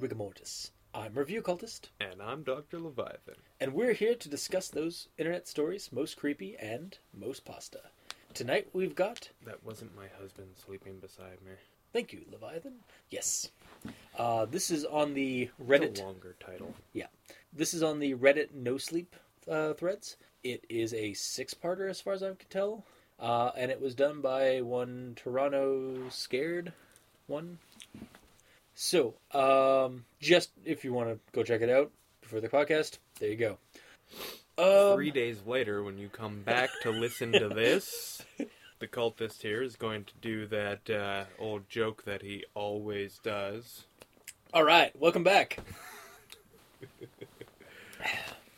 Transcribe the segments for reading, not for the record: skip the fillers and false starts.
Rigamortis. I'm Review Cultist. And I'm Dr. Leviathan. And we're here to discuss those internet stories most creepy and most pasta. Tonight we've got... That wasn't my husband sleeping beside me. Thank you, Leviathan. Yes. This is on the Reddit... It's a longer title. Yeah. This is on the Reddit NoSleep threads. It is a six-parter as far as I can tell. And it was done by one Toronto Scared one. So, just if you want to go check it out before the podcast, there you go. 3 days later, when you come back to listen to this, the cultist here is going to do that old joke that he always does. All right, welcome back. In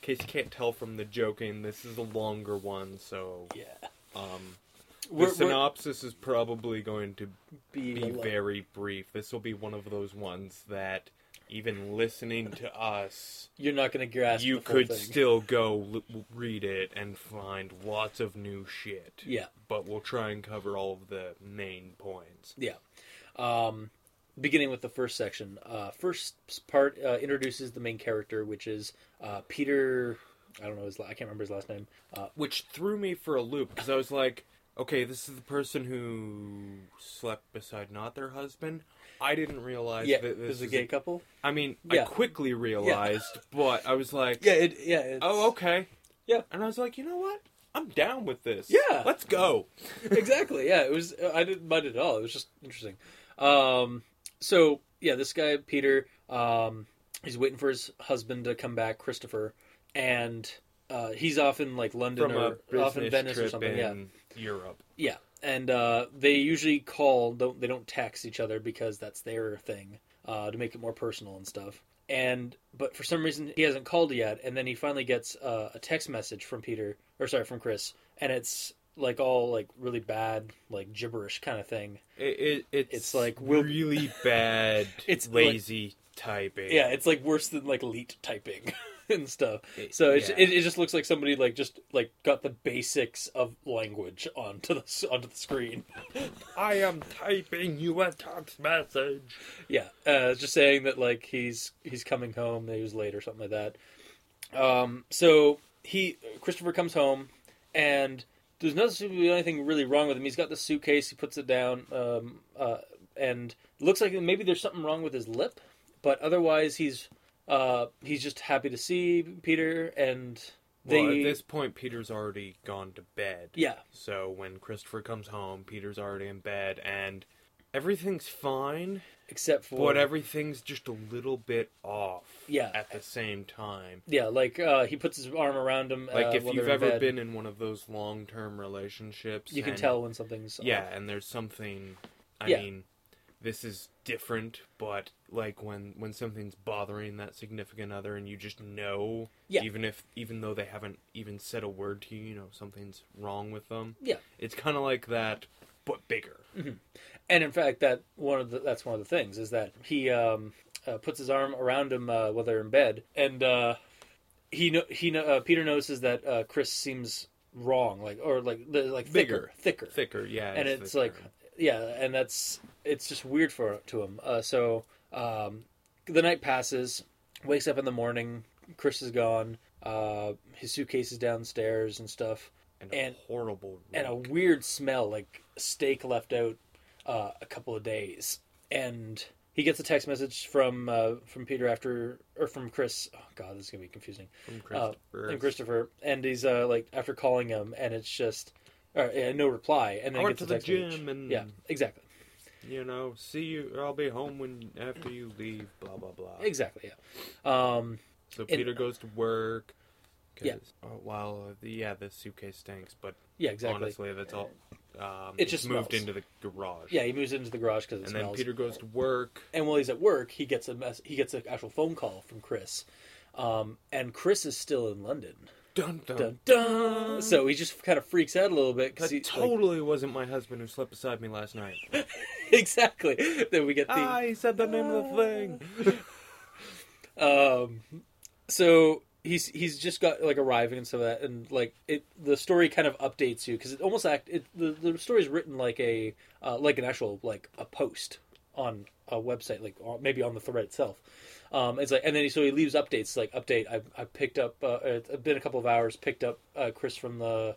case you can't tell from the joking, this is a longer one, so... Yeah. The synopsis is probably going to be very brief. This will be one of those ones that, even listening to us... You're not going to grasp the full thing. You could still go read it and find lots of new shit. Yeah. But we'll try and cover all of the main points. Yeah. Beginning with the first section. First part introduces the main character, which is Peter... I don't know, I can't remember his last name. Which threw me for a loop, because I was like... Okay, this is the person who slept beside not their husband. I didn't realize that this is a gay couple. I mean, yeah. I quickly realized, but I was like... It's... Oh, okay. Yeah. And I was like, you know what? I'm down with this. Yeah. Let's go. Exactly, yeah. It was. I didn't mind it at all. It was just interesting. So, yeah, this guy, Peter, he's waiting for his husband to come back, Christopher, and... he's off in like London or off in Venice or something. Europe. Yeah, and they usually call. They don't text each other because that's their thing to make it more personal and stuff. But for some reason he hasn't called yet, and then he finally gets a text message from Chris, and it's like all like really bad like gibberish kind of thing. It's like really bad. It's lazy typing. Yeah, it's like worse than like elite typing. And stuff. So it just looks like somebody just got the basics of language onto the screen. I am typing you a text message. Yeah, just saying that like he's coming home. He was late or something like that. So Christopher comes home and there's nothing anything really wrong with him. He's got the suitcase. He puts it down. And it looks like maybe there's something wrong with his lip, but otherwise he's just happy to see Peter, and at this point, Peter's already gone to bed. Yeah. So when Christopher comes home, Peter's already in bed, and everything's fine. But everything's just a little bit off. Yeah. At the same time. Yeah, like, he puts his arm around him. Like, if you've ever been in one of those long-term relationships... You can tell when something's off. Yeah, and there's something... I mean... This is different, but like when something's bothering that significant other and you just know, even though they haven't even said a word to you, you know, something's wrong with them. Yeah. It's kind of like that, but bigger. Mm-hmm. And in fact, that's one of the things is that he puts his arm around him while they're in bed. And Peter notices that Chris seems wrong, thicker. Yeah. And it's thicker. And it's just weird to him. So the night passes, wakes up in the morning, Chris is gone, his suitcase is downstairs and stuff. And a horrible rook. And a weird smell, like steak left out a couple of days. And he gets a text message from Peter from Chris. Oh God, this is going to be confusing. From Christopher. And he's after calling him, and it's just... no reply, and then gets to the gym, and yeah, exactly. You know, see you. I'll be home after you leave. Blah blah blah. Exactly. Yeah. So Peter goes to work. The suitcase stinks, but yeah, exactly. Honestly, that's all. It just moved into the garage. Yeah, he moves into the garage because it smells. And then Peter goes to work. And while he's at work, he gets an actual phone call from Chris, and Chris is still in London. Dun, dun, dun, dun. So he just kind of freaks out a little bit. That totally wasn't my husband who slept beside me last night. Exactly. Then we get the... Ah, he said the name of the thing. So he's just got, like, arriving and some of that. And, like, the story kind of updates you. Because it almost the story's written like an actual, like, a post on a website. Like, maybe on the thread itself. It's like, and then he leaves updates like update. I picked up. It's been a couple of hours. Picked up Chris from the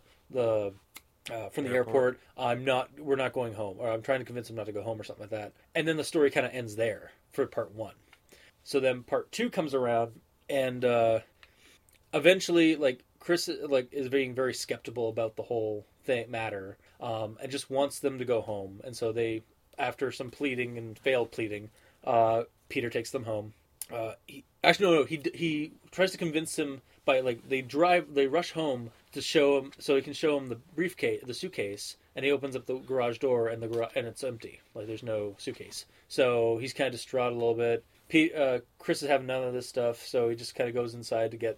airport. We're not going home, or I'm trying to convince him not to go home, or something like that. And then the story kind of ends there for part one. So then part two comes around, and eventually, like Chris, like is being very skeptical about the whole matter, and just wants them to go home. And so they, after some pleading and failed pleading, Peter takes them home. He tries to convince him by, like, they rush home to show him, so he can show him the suitcase, and he opens up the garage door, and and it's empty. Like, there's no suitcase. So he's kind of distraught a little bit. Chris is having none of this stuff, so he just kind of goes inside to get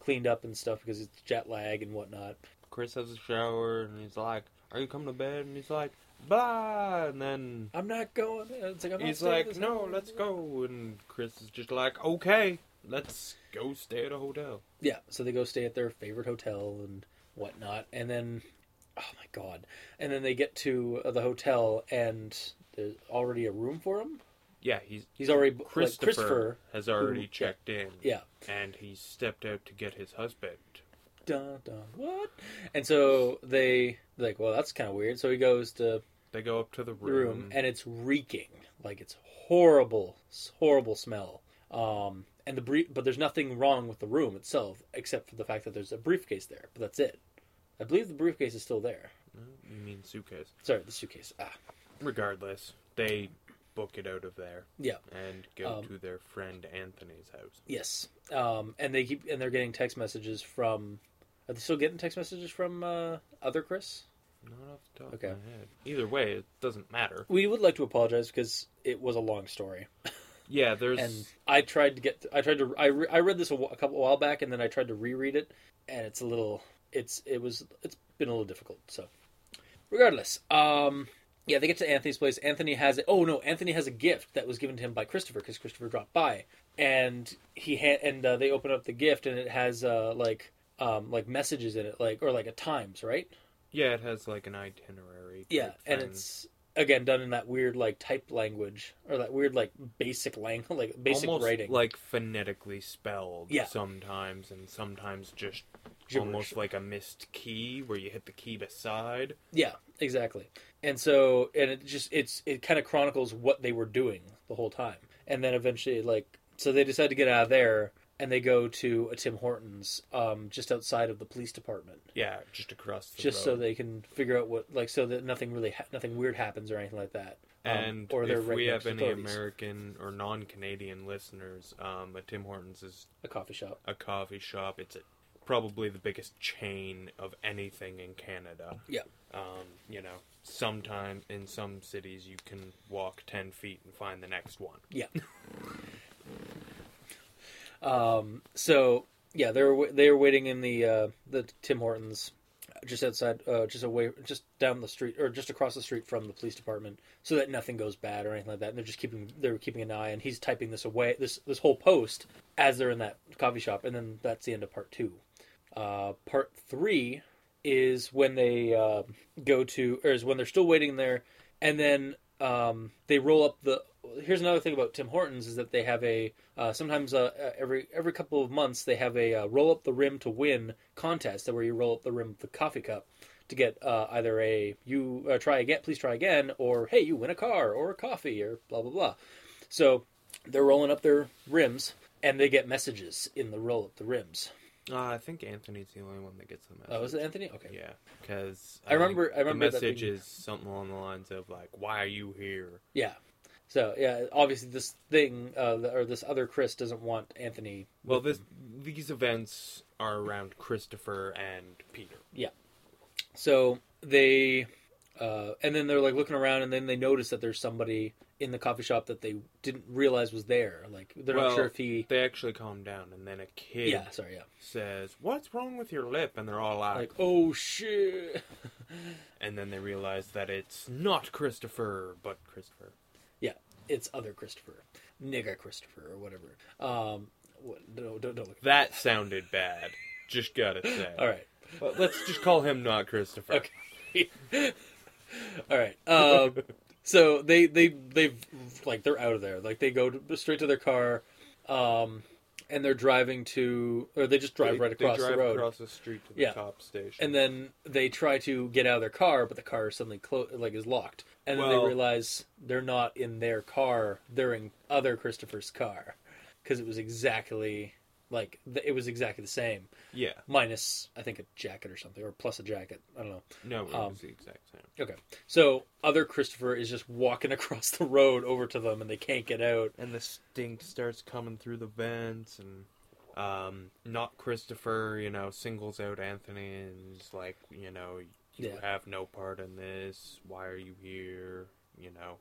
cleaned up and stuff, because it's jet lag and whatnot. Chris has a shower, and he's like, "Are you coming to bed?" And he's like, blah, and then I'm not going. It's like, he's like, "No, let's go." And Chris is just like, "Okay, let's go stay at a hotel." Yeah, so they go stay at their favorite hotel and whatnot. And then, oh my god! And then they get to the hotel, and there's already a room for him. Yeah, he's already Christopher has already checked in. Yeah, and he stepped out to get his husband. Dun, dun, what? And so they're like, well, that's kind of weird. So they go up to the room, and it's reeking. Like, it's horrible, horrible smell. But there's nothing wrong with the room itself, except for the fact that there's a briefcase there. But that's it. I believe the briefcase is still there. You mean suitcase? Sorry, the suitcase. Ah. Regardless, they book it out of there. Yeah. And go to their friend Anthony's house. Yes. They're getting text messages from... Are they still getting text messages from other Chris? Not off the top of my head. Either way, it doesn't matter. We would like to apologize because it was a long story. Yeah, there's... And I read this a while back, and then I tried to reread it, and it's been a little difficult. So, regardless, yeah, they get to Anthony's place. Anthony has a gift that was given to him by Christopher because Christopher dropped by, and they open up the gift, and it has like messages in it, like, or like a times, right? Yeah, it has like an itinerary. Yeah, and it's again done in that weird like type language, or that weird like basic language, like basic almost writing, like phonetically spelled. Yeah. Sometimes, and sometimes just gibberish. Almost like a missed key where you hit the key beside. Yeah, exactly. And so, and it just it kind of chronicles what they were doing the whole time, and then eventually, like, so they decide to get out of there. And they go to a Tim Hortons, just outside of the police department. Yeah, just across the road. So they can figure out what, like, so that nothing weird happens or anything like that. And if we have any American or non-Canadian listeners, a Tim Hortons is a coffee shop. It's probably the biggest chain of anything in Canada. Yeah. You know, sometimes in some cities you can walk 10 feet and find the next one. Yeah. So yeah, they were waiting in the Tim Hortons, just outside, just down the street, or just across the street from the police department, so that nothing goes bad or anything like that. And they were keeping an eye, and he's typing this away, this whole post as they're in that coffee shop. And then that's the end of part two. Part three is when they, is when they're still waiting there. And then, they roll up here's another thing about Tim Hortons is that they have a sometimes every couple of months they have a roll up the rim to win contest, where you roll up the rim of the coffee cup to get either a please try again, or hey, you win a car or a coffee or blah blah blah. So they're rolling up their rims, and they get messages in the roll up the rims. I think Anthony's the only one that gets the message. Oh, is it Anthony? Okay. Yeah, because I remember the message is something along the lines of like, "Why are you here?" Yeah. So yeah, obviously this thing or this other Chris doesn't want Anthony. Well, these events are around Christopher and Peter. Yeah. So they And then they're like looking around, and then they notice that there's somebody in the coffee shop that they didn't realize was there. Like, they're not sure if he... They actually calm down, and then a kid says, "What's wrong with your lip?" And they're all like, "Oh, shit." And then they realize that it's not Christopher, but Christopher. Yeah, it's other Christopher. Nigga Christopher, or whatever. No, don't look. That sounded bad. Just gotta say. All right. Well, let's just call him not Christopher. Okay. All right. So they've like, they're out of there. Like, they go straight to their car, and they're driving to, or they just drive right across the road, across the street to the cop station. And then they try to get out of their car, but the car suddenly is locked. And then they realize they're not in their car; they're in other Christopher's car, because it was exactly. Like, it was exactly the same. Yeah. Minus, I think, a jacket or something, or plus a jacket. I don't know. No, it was the exact same. Okay. So, other Christopher is just walking across the road over to them, and they can't get out. And the stink starts coming through the vents, and not Christopher, you know, singles out Anthony, and is like, you know, you have no part in this. Why are you here? You know,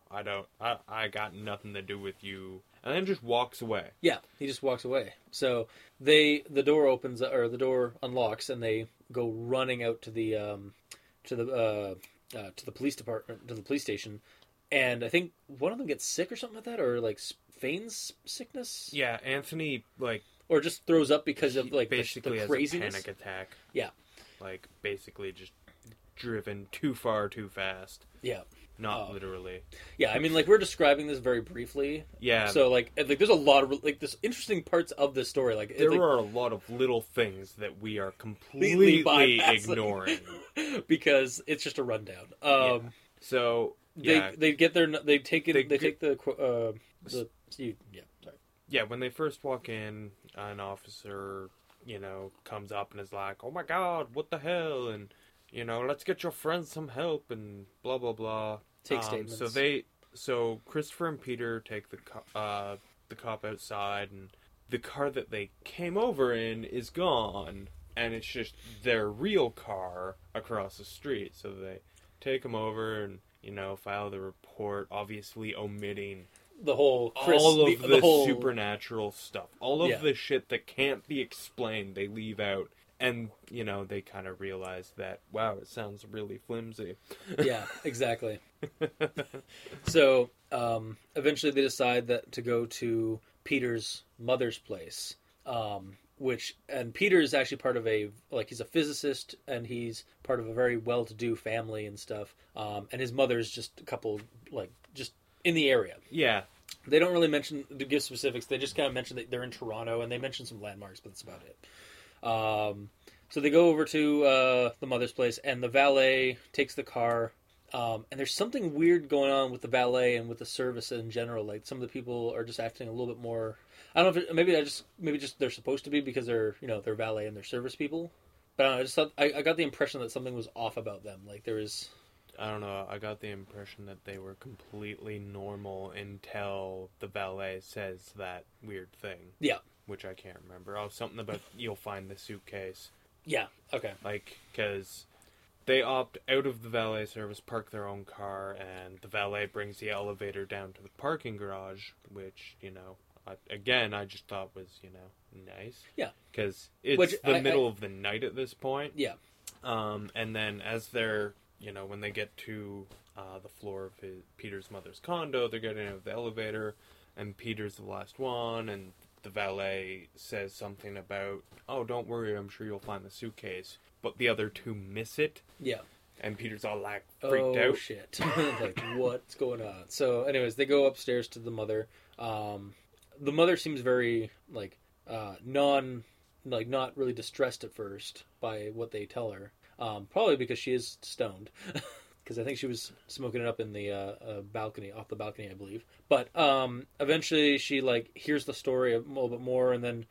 I got nothing to do with you. And then just walks away. Yeah, he just walks away. So the door opens, or the door unlocks, and they go running out to the police department, to the police station. And I think one of them gets sick or something like that, or like feigns sickness. Yeah, Anthony or just throws up because of like basically the craziness. Has a panic attack. Yeah, like basically just driven too far too fast. Yeah. Not literally. Yeah, I mean, like, we're describing this very briefly. Yeah. So, like there's a lot of, like, there's interesting parts of this story. Like, there are a lot of little things that we are completely ignoring. Because it's just a rundown. So, yeah. They get their, Yeah, when they first walk in, an officer, you know, comes up and is like, "Oh my God, what the hell?" And, you know, "Let's get your friends some help," and blah, blah, blah. Take statements. So Christopher and Peter take the cop outside, and the car that they came over in is gone, and it's just their real car across the street. So they take them over and, you know, file the report, obviously omitting the whole supernatural stuff. All of the shit that can't be explained, they leave out. And, you know, they kind of realize that, wow, it sounds really flimsy. Yeah, exactly. So, eventually they decide that to go to Peter's mother's place, and Peter is actually part of he's a physicist, and he's part of a very well-to-do family and stuff, and his mother's just a couple, like, just in the area. Yeah. They don't really give specifics, they just kind of mention that they're in Toronto, and they mention some landmarks, but that's about it. So they go over to the mother's place, and the valet takes the car, and there's something weird going on with the valet and with the service in general. Like, some of the people are just acting a little bit more, I don't know if it, maybe just they're supposed to be, because they're, you know, they're valet and they're service people, but I don't know, I just thought, I got the impression that something was off about them. Like, there was, I don't know, I got the impression that they were completely normal until the valet says that weird thing. Yeah. Which I can't remember. Oh, something about you'll find the suitcase. Yeah, okay. Like, because they opt out of the valet service, park their own car, and the valet brings the elevator down to the parking garage, which, you know, I just thought was, you know, nice. Yeah. Because it's middle of the night at this point. Yeah. And then as they're, you know, when they get to the floor of Peter's mother's condo, they're getting out of the elevator, and Peter's the last one, and the valet says something about, "Oh, don't worry, I'm sure you'll find the suitcase." But the other two miss it. Yeah. And Peter's all like freaked out. Oh, shit. Like, what's going on? So, anyways, they go upstairs to the mother. The mother seems very, like, not really distressed at first by what they tell her. Probably because she is stoned. Because I think she was smoking it up in the balcony, off the balcony, I believe. But eventually she, like, hears the story a little bit more, and then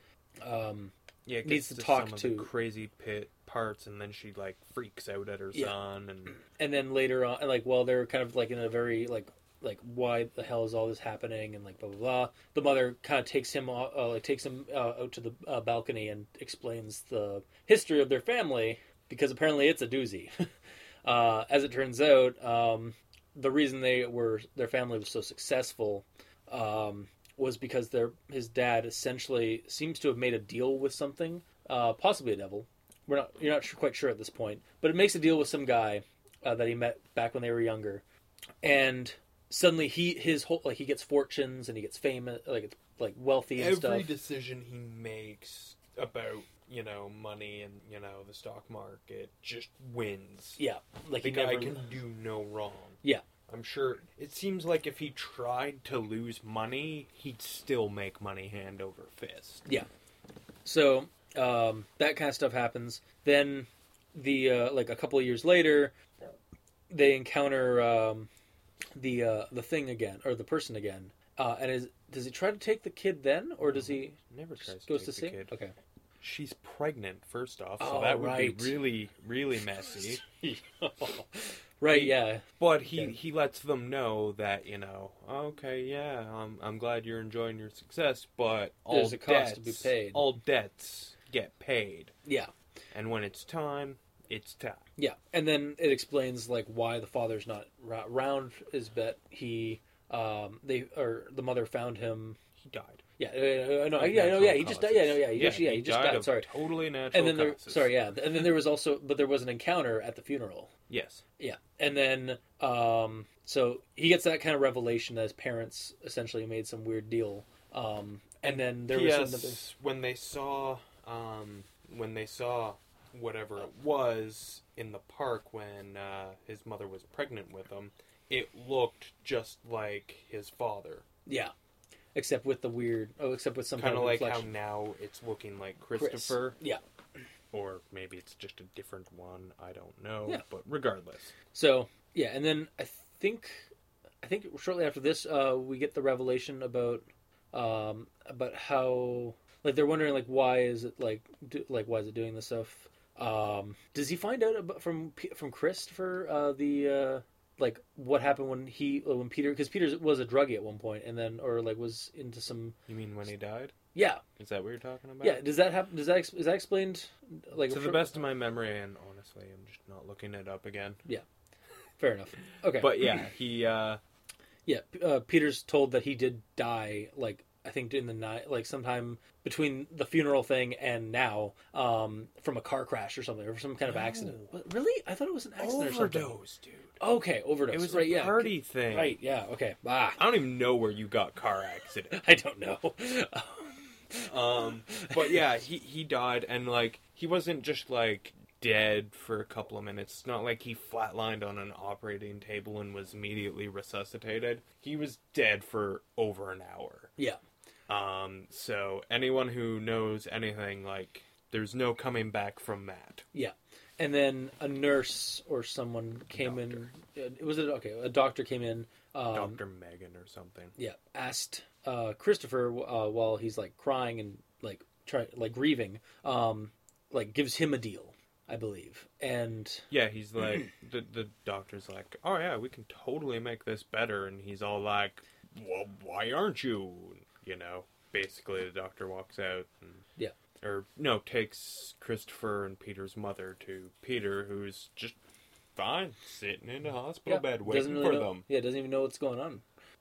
needs to talk to some of the crazy pit parts, and then she, like, freaks out at her son. And then later on, like, while they're kind of, like, in a very, like, why the hell is all this happening, and, like, blah, blah, blah. The mother kind of takes him out to the balcony and explains the history of their family, because apparently it's a doozy. As it turns out, the reason their family was so successful was because his dad essentially seems to have made a deal with something, possibly a devil. You're not quite sure at this point, but it makes a deal with some guy that he met back when they were younger, and suddenly he gets fortunes and he gets famous, like wealthy and stuff. Every decision he makes about money and the stock market just wins. Yeah, like the guy can do no wrong. Yeah. I'm sure it seems like if he tried to lose money, he'd still make money hand over fist. Yeah. So that kind of stuff happens. Then a couple of years later, they encounter the thing again, or the person again. And does he try to take the kid then, or does he never tries goes to see? Kid. Okay. She's pregnant, first off, so that would be really, really messy. Right, yeah. But he lets them know that, okay, yeah, I'm glad you're enjoying your success, but there's a cost to be paid. All debts get paid. Yeah. And when it's time, it's time. Yeah, and then it explains, why the father's not around is that the mother found him. He died. He just died. Sorry, totally natural. And then there was also, but there was an encounter at the funeral. Yes. Yeah, and then so he gets that kind of revelation that his parents essentially made some weird deal. And then there was another when they saw whatever it was in the park when his mother was pregnant with him, it looked just like his father. Yeah. Except with some kind of reflection. Kind of like how now it's looking like Christopher. Yeah. Or maybe it's just a different one. I don't know. Yeah. But regardless. So, yeah. And then I think shortly after this, we get the revelation about how, they're wondering, why is it doing this stuff? Does he find out from Christopher, what happened when Peter, because Peter was a druggie at one point, and then, was into some... You mean when he died? Yeah. Is that what you're talking about? Yeah, does that happen, is that explained? To the best of my memory, and honestly, I'm just not looking it up again. Yeah. Fair enough. Okay. But yeah, he, Peter's told that he did die, I think in the night, sometime between the funeral thing and now, from a car crash or something, or some kind of accident. What, really? I thought it was an accident or something. Overdose, dude. Okay, overdose. It was a party thing. Right, yeah, okay. Ah. I don't even know where you got car accident. I don't know. But yeah, he died, and, he wasn't just, dead for a couple of minutes. It's not like he flatlined on an operating table and was immediately resuscitated. He was dead for over an hour. Yeah. So anyone who knows anything, there's no coming back from that. Yeah. And then a nurse or someone came in. A doctor came in. Dr. Megan or something. Yeah. Asked Christopher while he's crying and grieving, gives him a deal, I believe. And yeah, he's the doctor's oh yeah, we can totally make this better. And he's all well, why aren't you? Basically the doctor walks out. And, yeah. Or no, takes Christopher and Peter's mother to Peter, who's just fine, sitting in a hospital bed waiting for them. Yeah, doesn't even know what's going on,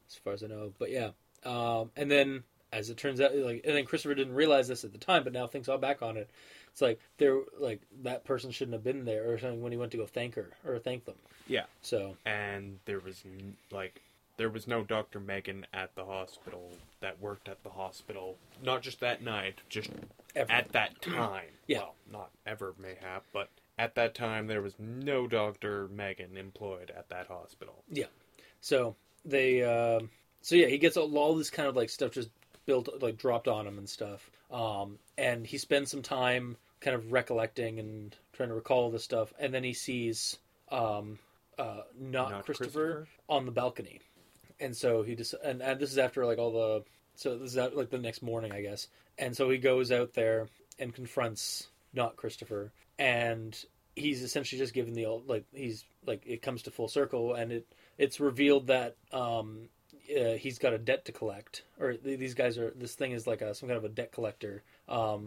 as far as I know. But yeah, and then as it turns out, and then Christopher didn't realize this at the time, but now thinks all back on it. It's that person shouldn't have been there or something when he went to go thank her or thank them. Yeah. So and there was there was no Dr. Megan at the hospital that worked at the hospital. Not just that night, just ever. At that time. Yeah. Well, not ever mayhap, but at that time there was no Dr. Megan employed at that hospital. Yeah. So they, he gets all this kind of stuff just built, dropped on him and stuff. And he spends some time kind of recollecting and trying to recall this stuff. And then he sees, not Christopher on the balcony. And so he just, and this is after the next morning, I guess. And so he goes out there and confronts not Christopher, and he's essentially just given the old, it comes to full circle, and it's revealed that, he's got a debt to collect, or these guys are, this thing is like a, some kind of a debt collector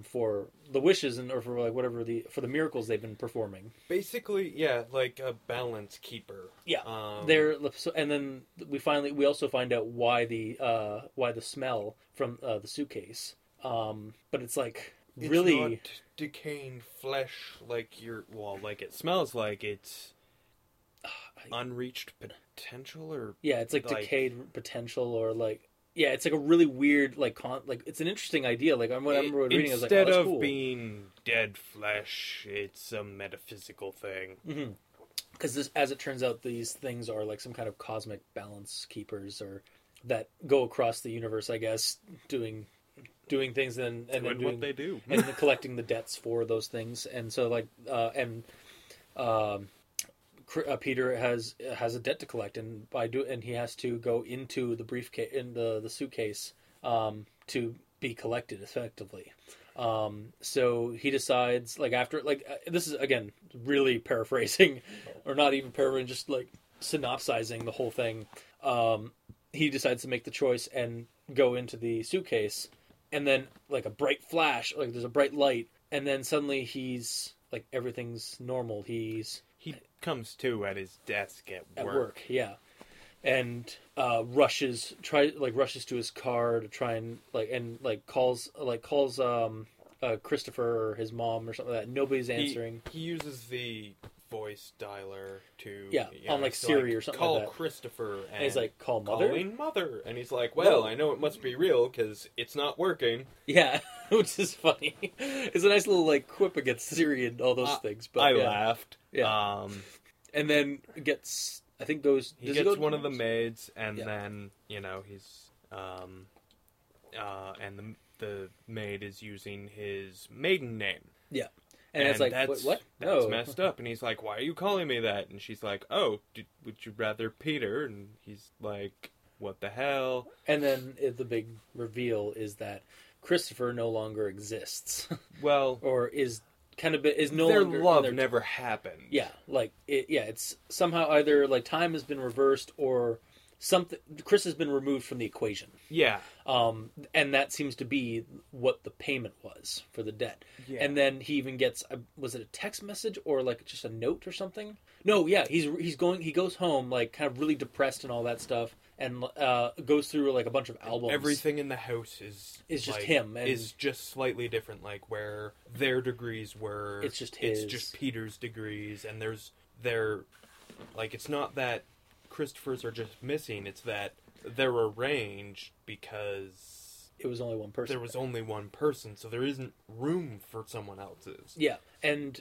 for the wishes and or for like whatever the, for the miracles they've been performing. Basically, yeah, like a balance keeper. Yeah. They're, and then we also find out why the smell from the suitcase. But it's like really it's not decaying flesh like your, well, like it smells like it's unreached potential, or yeah, it's like decayed potential, or like yeah, it's like a really weird like it's an interesting idea. Like I remember reading, I was like, instead of cool. being dead flesh, it's a metaphysical thing. Mm-hmm. Because this, as it turns out, these things are like some kind of cosmic balance keepers, or that go across the universe, I guess, doing things and then doing what they do and collecting the debts for those things. And so like Peter has a debt to collect, and he has to go into the briefcase, in the suitcase, to be collected effectively. So he decides, like after, like this is again really paraphrasing, or not even paraphrasing, just like synopsizing the whole thing. He decides to make the choice and go into the suitcase, and then like a bright flash, like there's a bright light, and then suddenly he's like everything's normal. He comes to at his desk at work, yeah, and rushes to his car to try and calls Christopher or his mom or something like that. Nobody's answering. He uses the voice dialer to on like Siri or something. Call like that. Christopher, and he's like, "Call mother." Calling mother, and he's like, "Well, no. I know it must be real because it's not working." Yeah, which is funny. It's a nice little like quip against Siri and all those things. But I laughed. Yeah, and then he gets one of the maids, and then he's and the maid is using his maiden name. Yeah. And it's like, what? That's messed up. And he's like, why are you calling me that? And she's like, oh, would you rather Peter? And he's like, what the hell? And then the big reveal is that Christopher no longer exists. Well. Or is kind of, is no their longer. Love never happened. Yeah. Like, it's somehow either like time has been reversed or something. Chris has been removed from the equation. Yeah. And that seems to be what the payment was for the debt. Yeah. And then he even gets was it a text message or like just a note or something? No, yeah, he goes home like kind of really depressed and all that stuff, and goes through like a bunch of albums. Everything in the house is just like, him, and is just slightly different, like where their degrees were. It's just his. It's just Peter's degrees, and there's their, like, it's not that Christopher's are just missing, it's that they're arranged because it was only one person. There was only one person, so there isn't room for someone else's. Yeah, and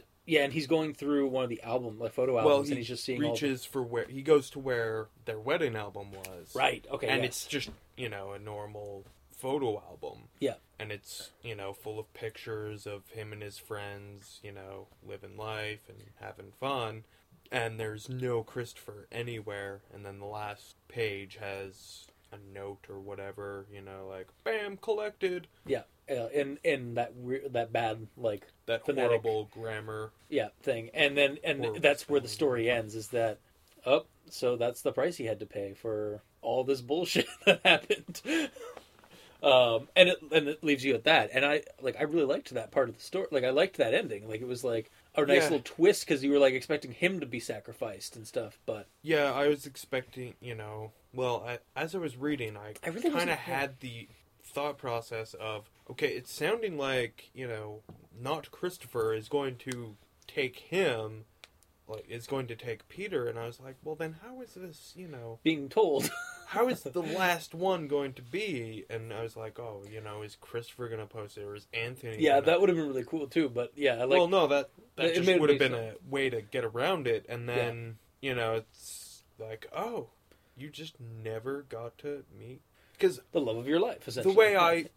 he's going through one of the album, like photo albums, and he's just seeing. He goes to where their wedding album was. Right. Okay. And it's just a normal photo album. Yeah. And it's full of pictures of him and his friends, living life and having fun. And there's no Christopher anywhere, and then the last page has a note or whatever, like, bam, collected. Yeah, and that weird, that bad, like, that phonetic, horrible grammar. Yeah, thing, and that's where the story ends. Is that so that's the price he had to pay for all this bullshit that happened. And it leaves you at that. And I really liked that part of the story. Like, I liked that ending. Like, it was like a nice little twist, because you were like expecting him to be sacrificed and stuff, but yeah, I was expecting, as I was reading, I really kind of had the thought process of, okay, it's sounding like not Christopher is going to take him, like is going to take Peter, and I was like, well, then how is this being told? How is the last one going to be? And I was like, oh, is Christopher going to post it, or is Anthony going to... Yeah, that would have been really cool, too, but yeah. Well, no, that just would have been a way to get around it, and then, it's like, oh, you just never got to meet... Cause the love of your life, essentially.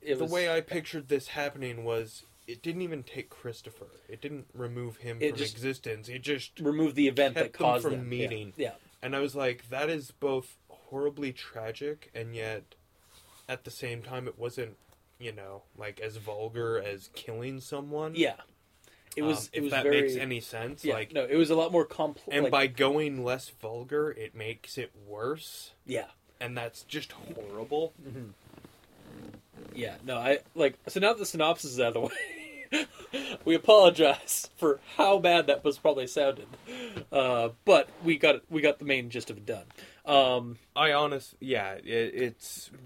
The way I pictured this happening was, it didn't even take Christopher. It didn't remove him from existence. It just... removed the event that caused them. From meeting. Yeah. And I was like, that is both... horribly tragic, and yet at the same time it wasn't like as vulgar as killing someone. It was it if was that very, makes any sense. Like, no, it was a lot more complex, and by going less vulgar it makes it worse. and that's just horrible. Mm-hmm. Yeah, no, so now that the synopsis is out of the way, we apologize for how bad that was probably sounded. But we got the main gist of it done.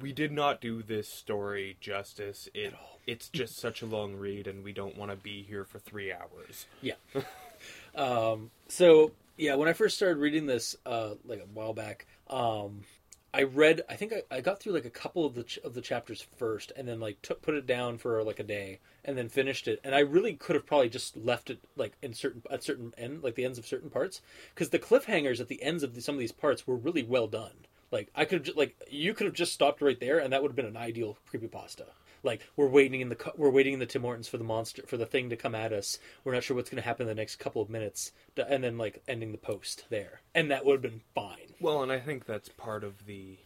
We did not do this story justice at all. It's just such a long read, and we don't want to be here for 3 hours. Yeah. When I first started reading this, a while back, I got through a couple of the chapters first, and then put it down for a day, and then finished it. And I really could have probably just left it at certain the ends of certain parts, because the cliffhangers at the ends of some of these parts were really well done. You could have just stopped right there, and that would have been an ideal creepypasta. We're waiting in the Tim Hortons for the monster, for the thing to come at us. We're not sure what's going to happen in the next couple of minutes, and then ending the post there, and that would have been fine. Well, and I think that's part of the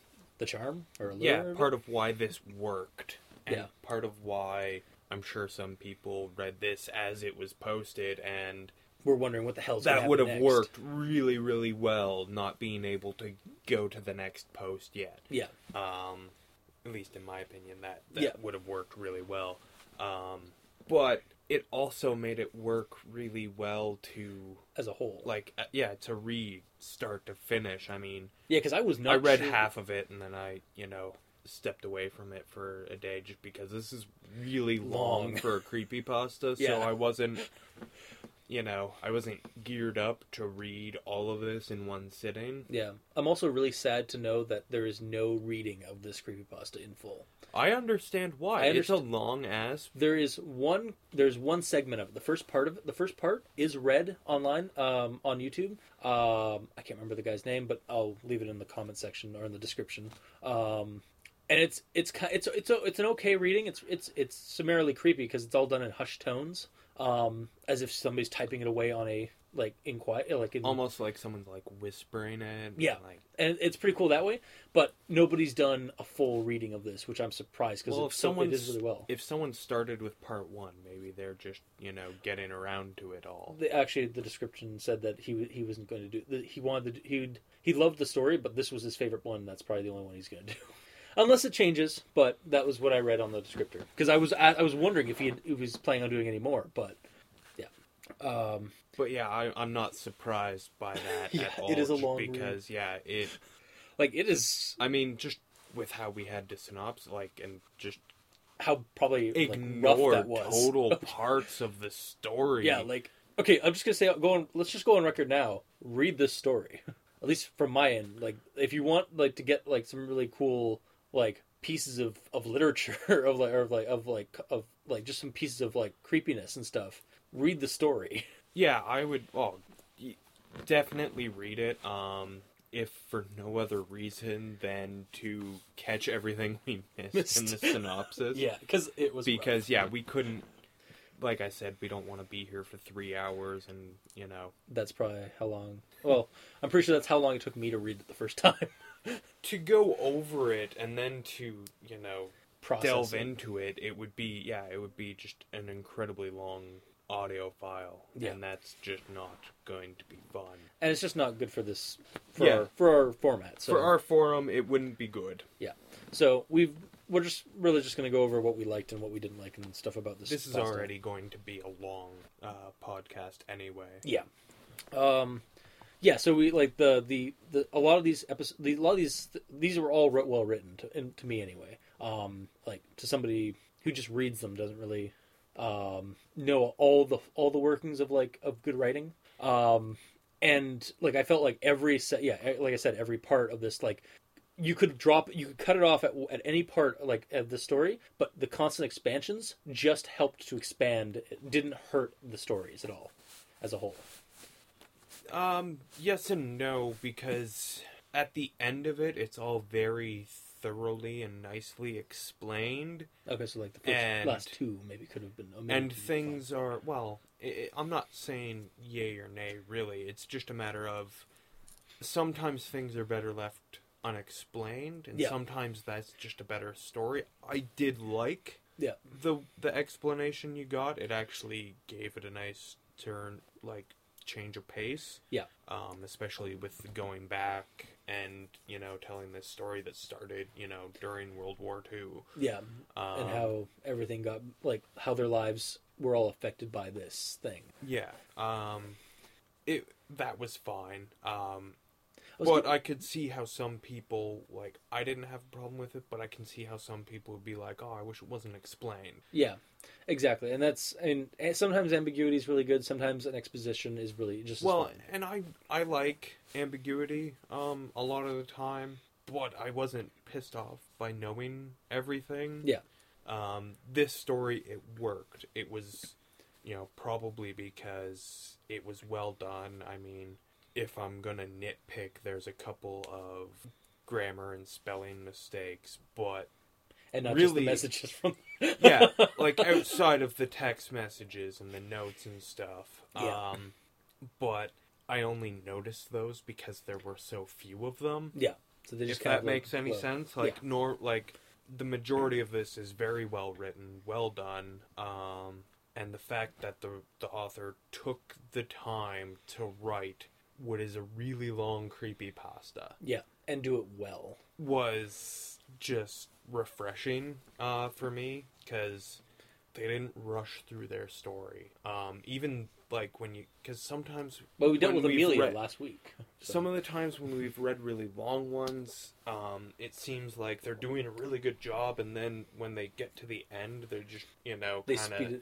charm or allure. Yeah, part of why this worked, and part of why I'm sure some people read this as it was posted and we're wondering what the hell's going to happen next. That would have worked really, really well, not being able to go to the next post yet. Yeah. At least in my opinion, that would have worked really well. But it also made it work really well as a whole. To read start to finish. I mean... Yeah, because I was not I read half of it, and then I, stepped away from it for a day just because this is really long for a creepypasta, so I wasn't... I wasn't geared up to read all of this in one sitting. Yeah. I'm also really sad to know that there is no reading of this creepypasta in full. I understand why. It's a long ass. There's one segment of it. The first part is read online on YouTube. I can't remember the guy's name, but I'll leave it in the comment section or in the description. And it's an okay reading. It's summarily creepy because it's all done in hushed tones. As if somebody's typing it away on a in quiet, almost like someone's whispering it. Yeah, and it's pretty cool that way. But nobody's done a full reading of this, which I'm surprised because it is really well. If someone started with part one, maybe they're just getting around to it all. The description said that he wasn't going to do. He wanted to, he loved the story, but this was his favorite one. That's probably the only one he's going to do. Unless it changes, but that was what I read on the descriptor. Because I was wondering if he was planning on doing any more, but yeah. I'm not surprised by that at all. It is a long because read. It is. I mean, just with how we had to synopsis, and just how probably ignore rough that was. Total parts of the story. Yeah, okay, I'm just gonna say, let's just go on record now. Read this story, at least from my end. If you want, to get some really cool. Pieces of literature of just some pieces of creepiness and stuff. Read the story. Yeah, I would definitely read it. If for no other reason than to catch everything we missed in the synopsis. Yeah, because we couldn't. Like I said, we don't want to be here for 3 hours, and that's probably how long. Well, I'm pretty sure that's how long it took me to read it the first time. To go over it and then to, delve into it, it would be just an incredibly long audio file. Yeah. And that's just not going to be fun. And it's just not good for this, for our format. So. For our forum, it wouldn't be good. Yeah. So we're just really just going to go over what we liked and what we didn't like and stuff about this. This is already going to be a long podcast anyway. Yeah. Yeah, so we a lot of these episodes. A lot of these were all well written to me anyway. To somebody who just reads them doesn't really know all the workings of good writing. And I felt every part of this you could cut it off at any part of the story, but the constant expansions just helped to expand. It didn't hurt the stories at all, as a whole. Yes and no, because at the end of it, it's all very thoroughly and nicely explained. Okay, so the first, last two maybe could have been omitted. And things are, I'm not saying yay or nay, really. It's just a matter of sometimes things are better left unexplained, and sometimes that's just a better story. I did the explanation you got. It actually gave it a nice turn, change of pace. Yeah. Especially with going back and, you know, telling this story that started, you know, during World War II. Yeah. And how everything got, like, how their lives were all affected by this thing. Yeah. That was fine. But I could see how some people, like, I didn't have a problem with it, but I can see how some people would be like, oh, I wish it wasn't explained. Yeah, exactly. And that's, and sometimes ambiguity is really good, sometimes an exposition is really just as fine. And I like ambiguity a lot of the time, but I wasn't pissed off by knowing everything. Yeah. This story, it worked. It was, you know, probably because it was well done. I mean, if I'm going to nitpick, there's a couple of grammar and spelling mistakes, but... And not really, just the messages from... Yeah, like, outside of the text messages and the notes and stuff. Yeah. But I only noticed those because there were so few of them. Yeah. So they just if that makes any sense. Like, yeah. The majority of this is very well written, well done, and the fact that the author took the time to write... what is a really long Creepy Pasta. Yeah, and do it well. Was just refreshing for me, because they didn't rush through their story. Even, like, when you... Because sometimes... Well, we dealt with Amelia last week. So. Some of the times when we've read really long ones, it seems like they're doing a really good job, and then when they get to the end, they're just, you know, they kind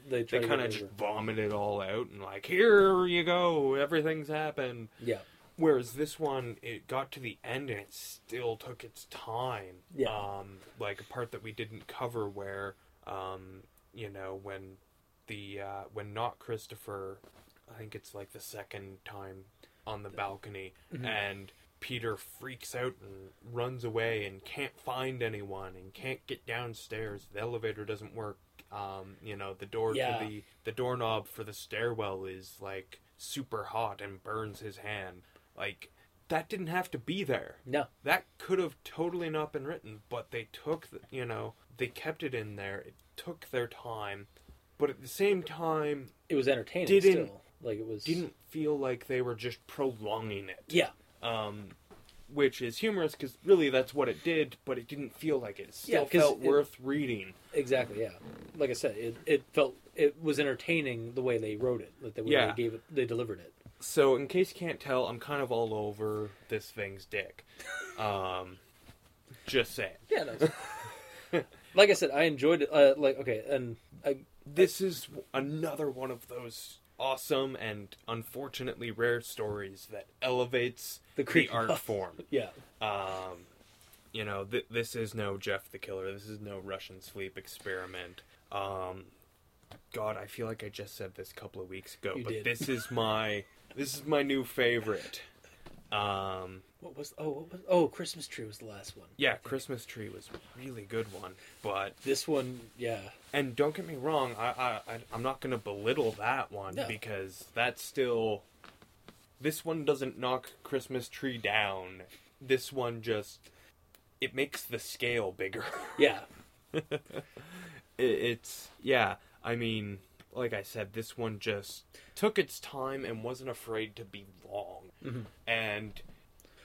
of just vomit it all out, and like, here you go, everything's happened. Yeah. Whereas this one, it got to the end, and it still took its time. Yeah. Like, a part that we didn't cover where... you know, when the, when not Christopher, I think it's like the second time on the balcony, mm-hmm. and Peter freaks out and runs away and can't find anyone and can't get downstairs. The elevator doesn't work. You know, the door to the doorknob for the stairwell is like super hot and burns his hand. Like, that didn't have to be there. No. That could have totally not been written, but they took, they kept it in there. It took their time, but at the same time... It was entertaining still. Like, it was... Didn't feel like they were just prolonging it. Yeah. Which is humorous, because really that's what it did, but it didn't feel like it. It still felt worth reading. Exactly, yeah. Like I said, it felt... It was entertaining the way they wrote it, like the way they gave it, they delivered it. So, in case you can't tell, I'm kind of all over this thing's dick. Just saying. Yeah, nice. Like I said, I enjoyed it. This is another one of those awesome and unfortunately rare stories that elevates the art form. Yeah. You know, this is no Jeff the Killer. This is no Russian sleep experiment. God, I feel like I just said this a couple of weeks ago, but this is my new favorite. Christmas Tree was the last one. Yeah, Christmas Tree was a really good one, but this one, yeah. And don't get me wrong, I'm not going to belittle that one because that's still. This one doesn't knock Christmas Tree down. This one just it makes the scale bigger. Yeah. It's yeah. I mean, like I said, this one just took its time and wasn't afraid to be long. Mm-hmm. And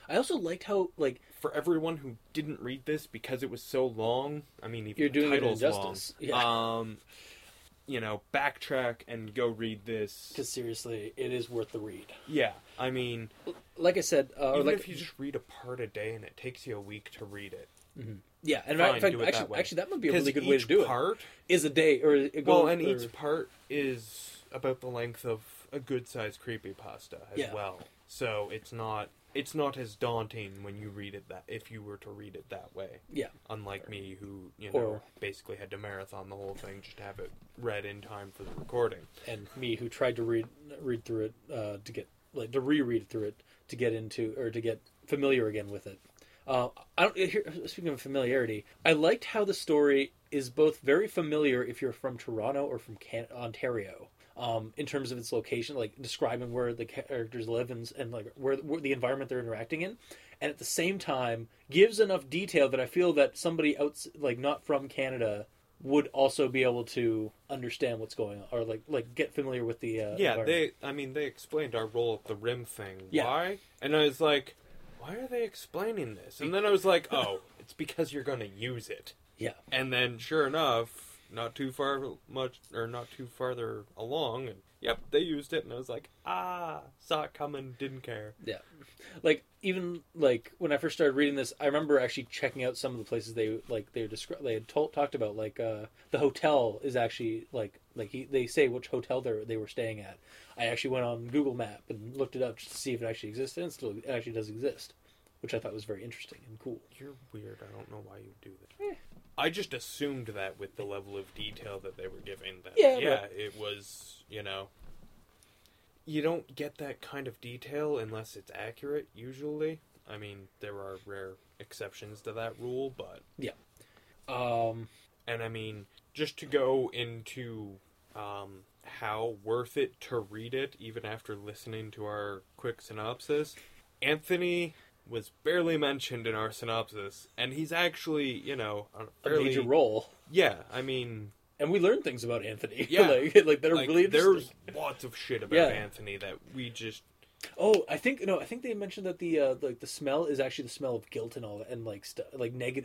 I also liked how, like... For everyone who didn't read this because it was so long, I mean, even the title's long. Yeah. You know, backtrack and go read this. Because seriously, it is worth the read. Yeah, I mean... Like I said... even if you just read a part a day and it takes you a week to read it. Mm-hmm. Yeah, and fine, in fact, actually, that might be a really good way to do it. Each part is a day, each part is about the length of a good-sized creepypasta as well. So it's not as daunting when you read it if you were to read it that way. Yeah. Unlike me, who basically had to marathon the whole thing just to have it read in time for the recording, and me who tried to read through it to reread through it to get into or to get familiar again with it. Speaking of familiarity, I liked how the story is both very familiar if you're from Toronto or from Ontario, in terms of its location, like describing where the characters live and like where the environment they're interacting in, and at the same time gives enough detail that I feel that somebody else, like not from Canada, would also be able to understand what's going on, or like get familiar with the environment. They explained our role at the rim thing. Yeah. Why? And I was like, why are they explaining this? And then I was like, oh, it's because you're going to use it. Yeah. And then sure enough, not too farther along, and yep, they used it, and I was like, saw it coming, didn't care. Yeah. Even when I first started reading this, I remember actually checking out some of the places they had talked about, the hotel is actually they say which hotel they were staying at. I actually went on Google Map and looked it up just to see if it actually existed, and still it actually does exist, which I thought was very interesting and cool. You're weird. I don't know why you do that. I just assumed that with the level of detail that they were giving, that it was, you don't get that kind of detail unless it's accurate, usually. I mean, there are rare exceptions to that rule, but... Yeah. And I mean, just to go into how worth it to read it, even after listening to our quick synopsis, Anthony was barely mentioned in our synopsis, and he's actually, on a major role. Yeah, I mean... And we learned things about Anthony. Yeah. That are really interesting. There's lots of shit about Anthony that we just... Oh, I think they mentioned that the smell is actually the smell of guilt and all that, and, stuff,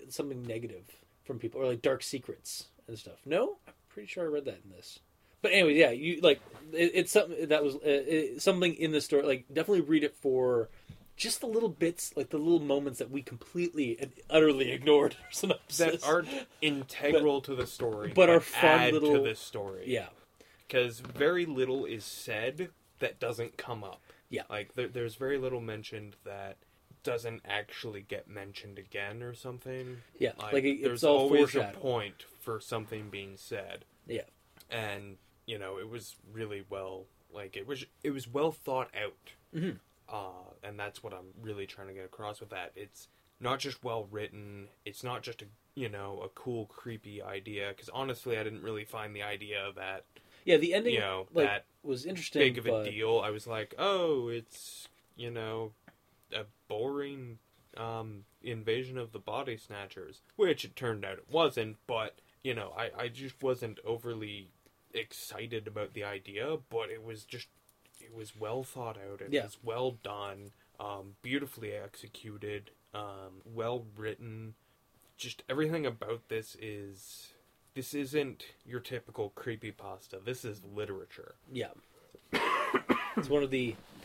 something negative from people, or, dark secrets and stuff. No? I'm pretty sure I read that in this. But anyway, yeah, it's something that was... something in the story, definitely read it for... Just the little bits, the little moments that we completely and utterly ignored in our synopsis. That aren't integral to the story. But are fun little... to the story. Yeah. Because very little is said that doesn't come up. Yeah. There's very little mentioned that doesn't actually get mentioned again or something. Yeah. There's always a point for something being said. Yeah. And, it was really well... It was well thought out. Mm-hmm. And that's what I'm really trying to get across with that. It's not just well written. It's not just a cool, creepy idea. Because honestly, I didn't really find the idea that the ending that was interesting. Big of a deal. I was like, oh, it's a boring invasion of the body snatchers, which it turned out it wasn't. But I just wasn't overly excited about the idea. But it was just. It was well thought out. It was well done, beautifully executed, well written. Just everything about this isn't your typical creepypasta. This is literature. Yeah, it's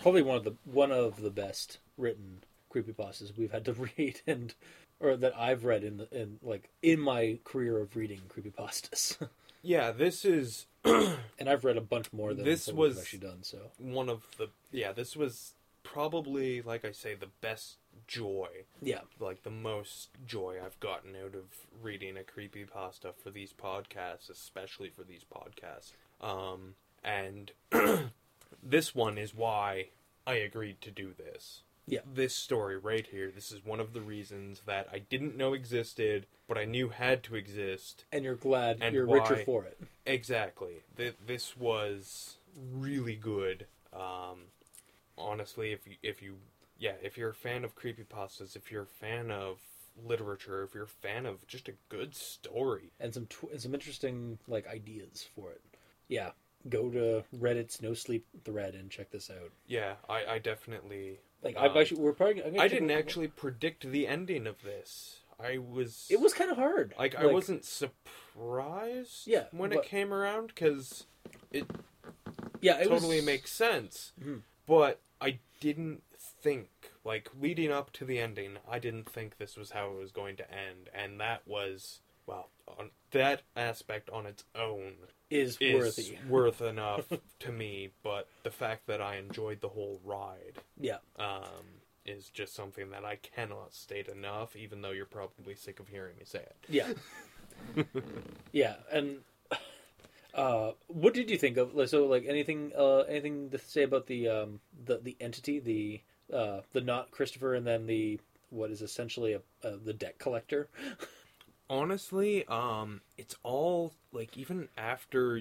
probably one of the best written creepypastas we've had to read, or that I've read in my career of reading creepypastas. Yeah, this is. And I've read a bunch more than this was actually done. So this was probably, like I say, the best joy. Yeah, the most joy I've gotten out of reading a creepypasta for these podcasts, especially for these podcasts. And this one is why I agreed to do this. Yeah, this story right here. This is one of the reasons that I didn't know existed, but I knew had to exist. And you're glad you're richer for it. Exactly. This was really good. Honestly, if you're a fan of creepypastas, if you're a fan of literature, if you're a fan of just a good story and some interesting ideas for it, yeah, go to Reddit's NoSleep thread and check this out. Yeah, I definitely. I didn't actually predict the ending of this. It was kind of hard. I wasn't surprised it came around, because it totally makes sense. Mm-hmm. But I didn't think, leading up to the ending, I didn't think this was how it was going to end. And that was, that aspect on its own is worth enough to me, but the fact that I enjoyed the whole ride is just something that I cannot state enough, even though you're probably sick of hearing me say it. Yeah. Yeah, and what did you think of, anything to say about the entity, the not Christopher, and then the what is essentially the debt collector? Honestly, it's all, even after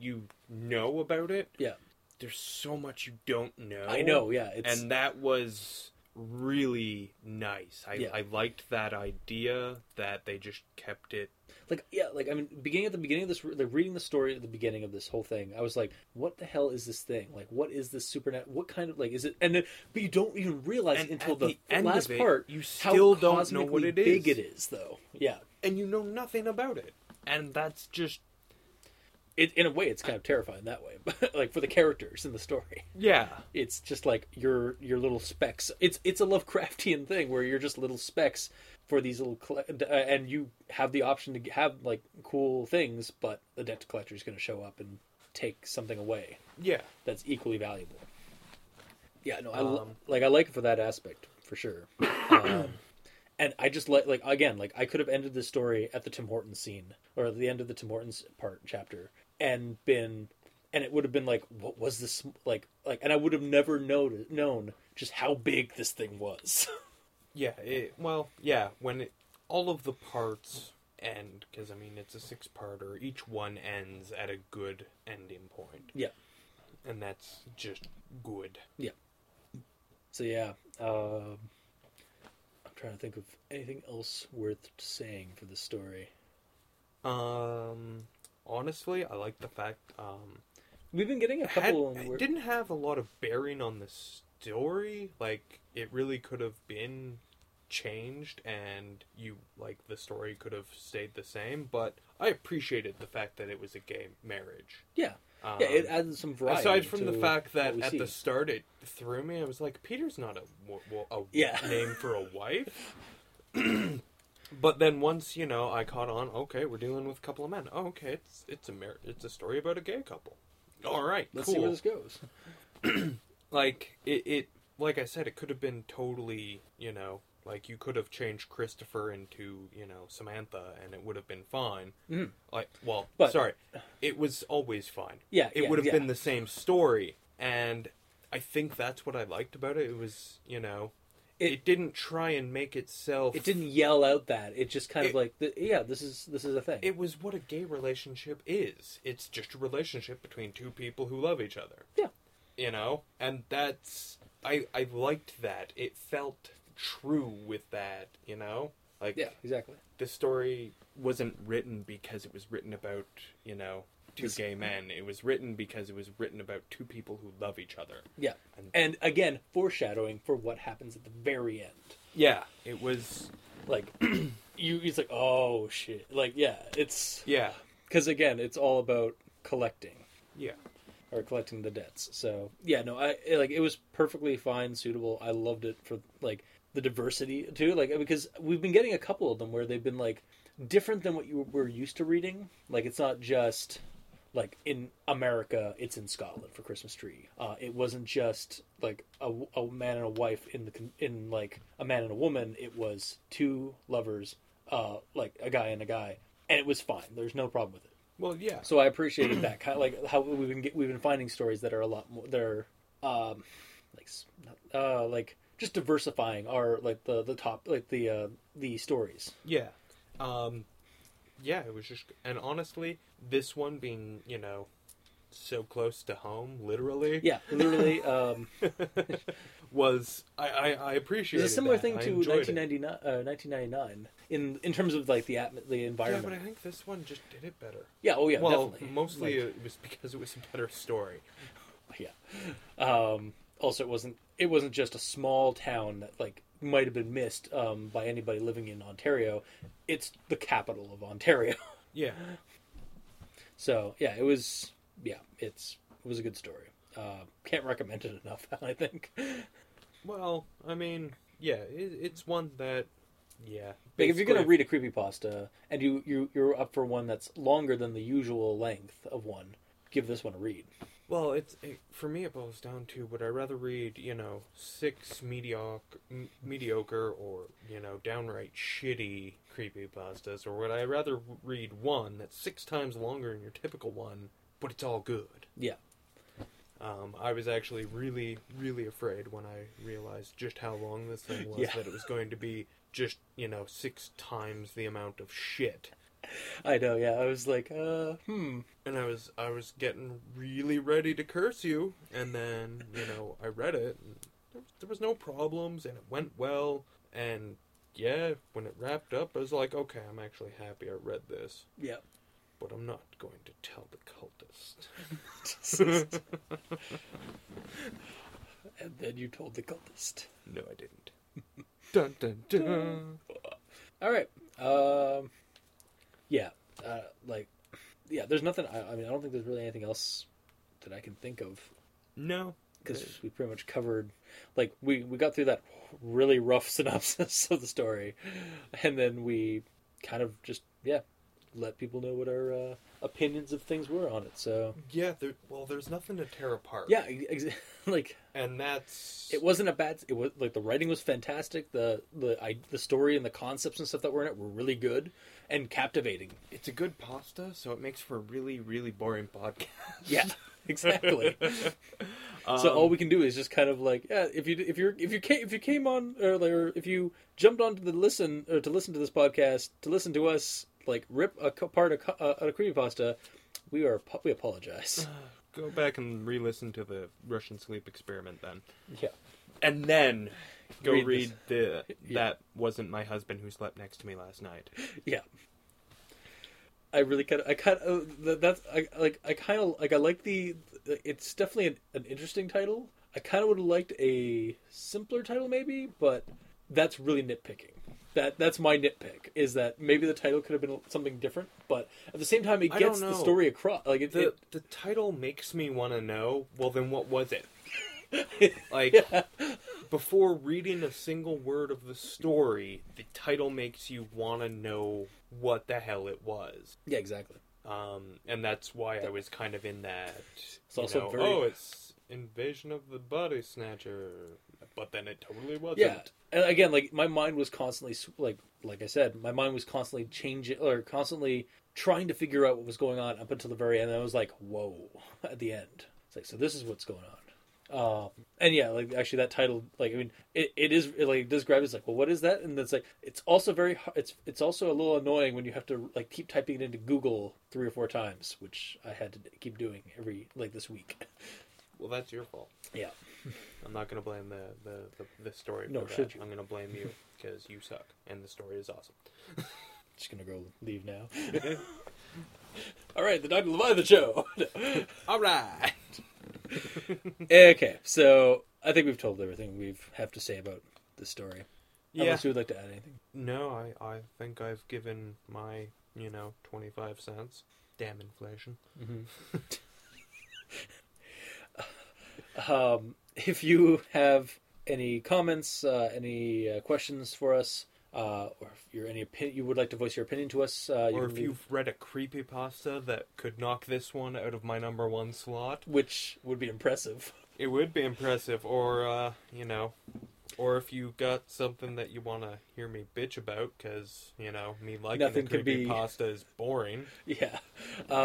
you know about it, yeah, there's so much you don't know. I know, yeah. And that was really nice. I liked that idea that they just kept it. Beginning of this, like reading the story at the beginning of this whole thing, I was like, what the hell is this thing? Like, what is this supernatural? What kind of, like, is it? And then, but you don't even realize until the last part, you still don't know what it is. How big it is, though. Yeah. And you know nothing about it. And that's just... It, in a way, it's kind of terrifying that way, but like for the characters in the story. Yeah, it's just like your little specks. It's a Lovecraftian thing where you're just little specks for these little, and you have the option to have like cool things, but the debt collector is going to show up and take something away. Yeah, that's equally valuable. Yeah, no, I like it for that aspect for sure. And I just like I could have ended this story at the Tim Hortons scene or at the end of the Tim Hortons chapter. And it would have been like, what was this like? And I would have never known just how big this thing was. Yeah, all of the parts end, because I mean it's a six-parter. Each one ends at a good ending point. Yeah, and that's just good. Yeah. So yeah, I'm trying to think of anything else worth saying for the story. Honestly, I like the fact we've been getting a couple. It didn't have a lot of bearing on the story. Like it really could have been changed, and the story could have stayed the same. But I appreciated the fact that it was a gay marriage. Yeah, it added some variety. Aside from the fact that at the start it threw me, I was like, "Peter's not a name for a wife." But then once, you know, I caught on, okay, we're dealing with a couple of men. Oh, okay, it's a story about a gay couple. All right, let's see where this goes. Like, it like I said, it could have been totally, you know, like you could have changed Christopher into, you know, Samantha and it would have been fine. Mm-hmm. It was always fine. Yeah, it would have been the same story. And I think that's what I liked about it. It was, you know... It didn't try and make itself... It didn't yell out that. It just kind of this is a thing. It was what a gay relationship is. It's just a relationship between two people who love each other. Yeah. You know? And that's... I liked that. It felt true with that, you know? Like, yeah, exactly. The story wasn't written because it was written about, you know... Two gay men. It was written because it was written about two people who love each other. Yeah. And again, foreshadowing for what happens at the very end. Yeah. It was... Like, it's like, oh, shit. Like, yeah, it's... Yeah. Because, again, it's all about collecting. Yeah. Or collecting the debts. So, yeah, no, it was perfectly fine, suitable. I loved it for, like, the diversity, too. Like, because we've been getting a couple of them where they've been, like, different than what you were used to reading. Like, it's not just... Like, in America, it's in Scotland for Christmas Tree. It wasn't just, like, a man and a wife in a man and a woman. It was two lovers, like, a guy and a guy. And it was fine. There's no problem with it. Well, yeah. So I appreciated that. Kind of, like, how we've been finding stories that are a lot more... They're, just diversifying our, like, the top... Like, the stories. Yeah. Yeah, it was just... And honestly... This one being, you know, so close to home, literally. Yeah, literally. I appreciate it. It's a similar thing to 1999 in terms of, like, the environment. Yeah, but I think this one just did it better. Yeah, oh yeah, well, definitely. Well, mostly it was because it was a better story. Yeah. Also, it wasn't just a small town that, like, might have been missed by anybody living in Ontario. It's the capital of Ontario. Yeah. So, yeah, it was a good story. Can't recommend it enough, I think. Well, I mean, yeah, it's one that, yeah. Like, if you're going to read a creepypasta, and you're up for one that's longer than the usual length of one, give this one a read. Well, for me, it boils down to, would I rather read, you know, six mediocre or, you know, downright shitty... creepypastas, or would I rather read one that's six times longer than your typical one, but it's all good? Yeah. I was actually really, really afraid when I realized just how long this thing was, that it was going to be just, you know, six times the amount of shit. I know, yeah. I was like, And I was getting really ready to curse you, and then, you know, I read it, and there was no problems, and it went well, and yeah, when it wrapped up, I was like, okay, I'm actually happy I read this. Yeah. But I'm not going to tell the cultist. And then you told the cultist. No, I didn't. Dun, dun, dun. All right. There's nothing. I mean, I don't think there's really anything else that I can think of. No. Because we pretty much covered, like, we got through that really rough synopsis of the story, and then we kind of just, let people know what our opinions of things were on it, so... Yeah, there's nothing to tear apart. Yeah, like... And that's... It wasn't a bad... It was, like, the writing was fantastic, the story and the concepts and stuff that were in it were really good and captivating. It's a good pasta, so it makes for a really, really boring podcast. Yeah. Exactly. So all we can do is just kind of like, if you jumped onto the listen or to listen to this podcast to listen to us like rip a part of creepypasta, we apologize. Go back and re-listen to the Russian sleep experiment then. Yeah, and then go read That Wasn't My Husband Who Slept Next to Me Last Night. Yeah. I like the. It's definitely an interesting title. I kind of would have liked a simpler title, maybe, but that's really nitpicking. That's my nitpick is that maybe the title could have been something different, but at the same time, it gets the story across. Like the title makes me want to know. Well, then what was it? Before reading a single word of the story, the title makes you want to know what the hell it was. Yeah, exactly. And that's why I was kind of in that. It's also it's Invasion of the Body Snatcher, but then it totally wasn't. Yeah, and again, like my mind was constantly like I said, my mind was constantly changing or constantly trying to figure out what was going on up until the very end. And I was like, whoa! At the end, it's like, so this is what's going on. Actually that title, like, I mean, it describes, it's like, well, what is that? And it's like, it's also very hard. It's also a little annoying when you have to, like, keep typing it into Google 3 or 4 times, which I had to keep doing this week. Well, that's your fault. Yeah. I'm not going to blame the story for that. Should you? I'm going to blame you, because you suck, and the story is awesome. Just going to go leave now. All right, the Dr. Leviathan Show. All right. Okay, so I think we've told everything we have to say about this story. Yeah. Unless you would like to add anything. No, I think I've given my, $0.25. Damn inflation. Mm-hmm. If you have any comments, any questions for us, or if you're you would like to voice your opinion to us, you've read a creepypasta that could knock this one out of my number one slot, which would be impressive. It would be impressive, or if you got something that you want to hear me bitch about, because me liking the creepypasta is boring. Yeah,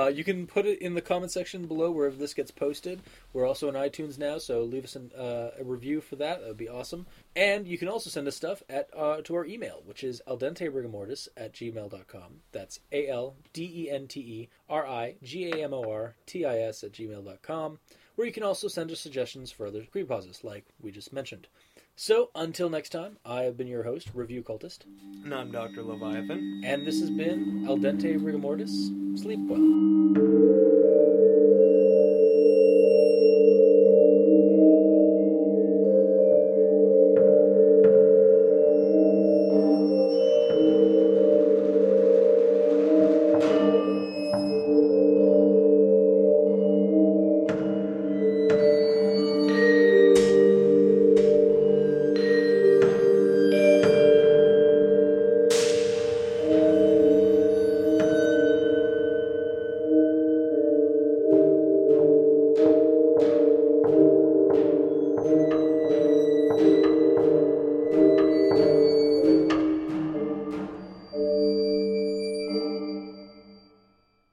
you can put it in the comment section below wherever this gets posted. We're also on iTunes now, so leave us a review for that. That would be awesome. And you can also send us stuff to our email, which is aldenterigamortis@gmail.com. That's aldenterigamortis@gmail.com, where you can also send us suggestions for other creepypastas, like we just mentioned. So, until next time, I have been your host, Review Cultist. And I'm Dr. Leviathan. And this has been Al Dente Rigamortis. Sleep well.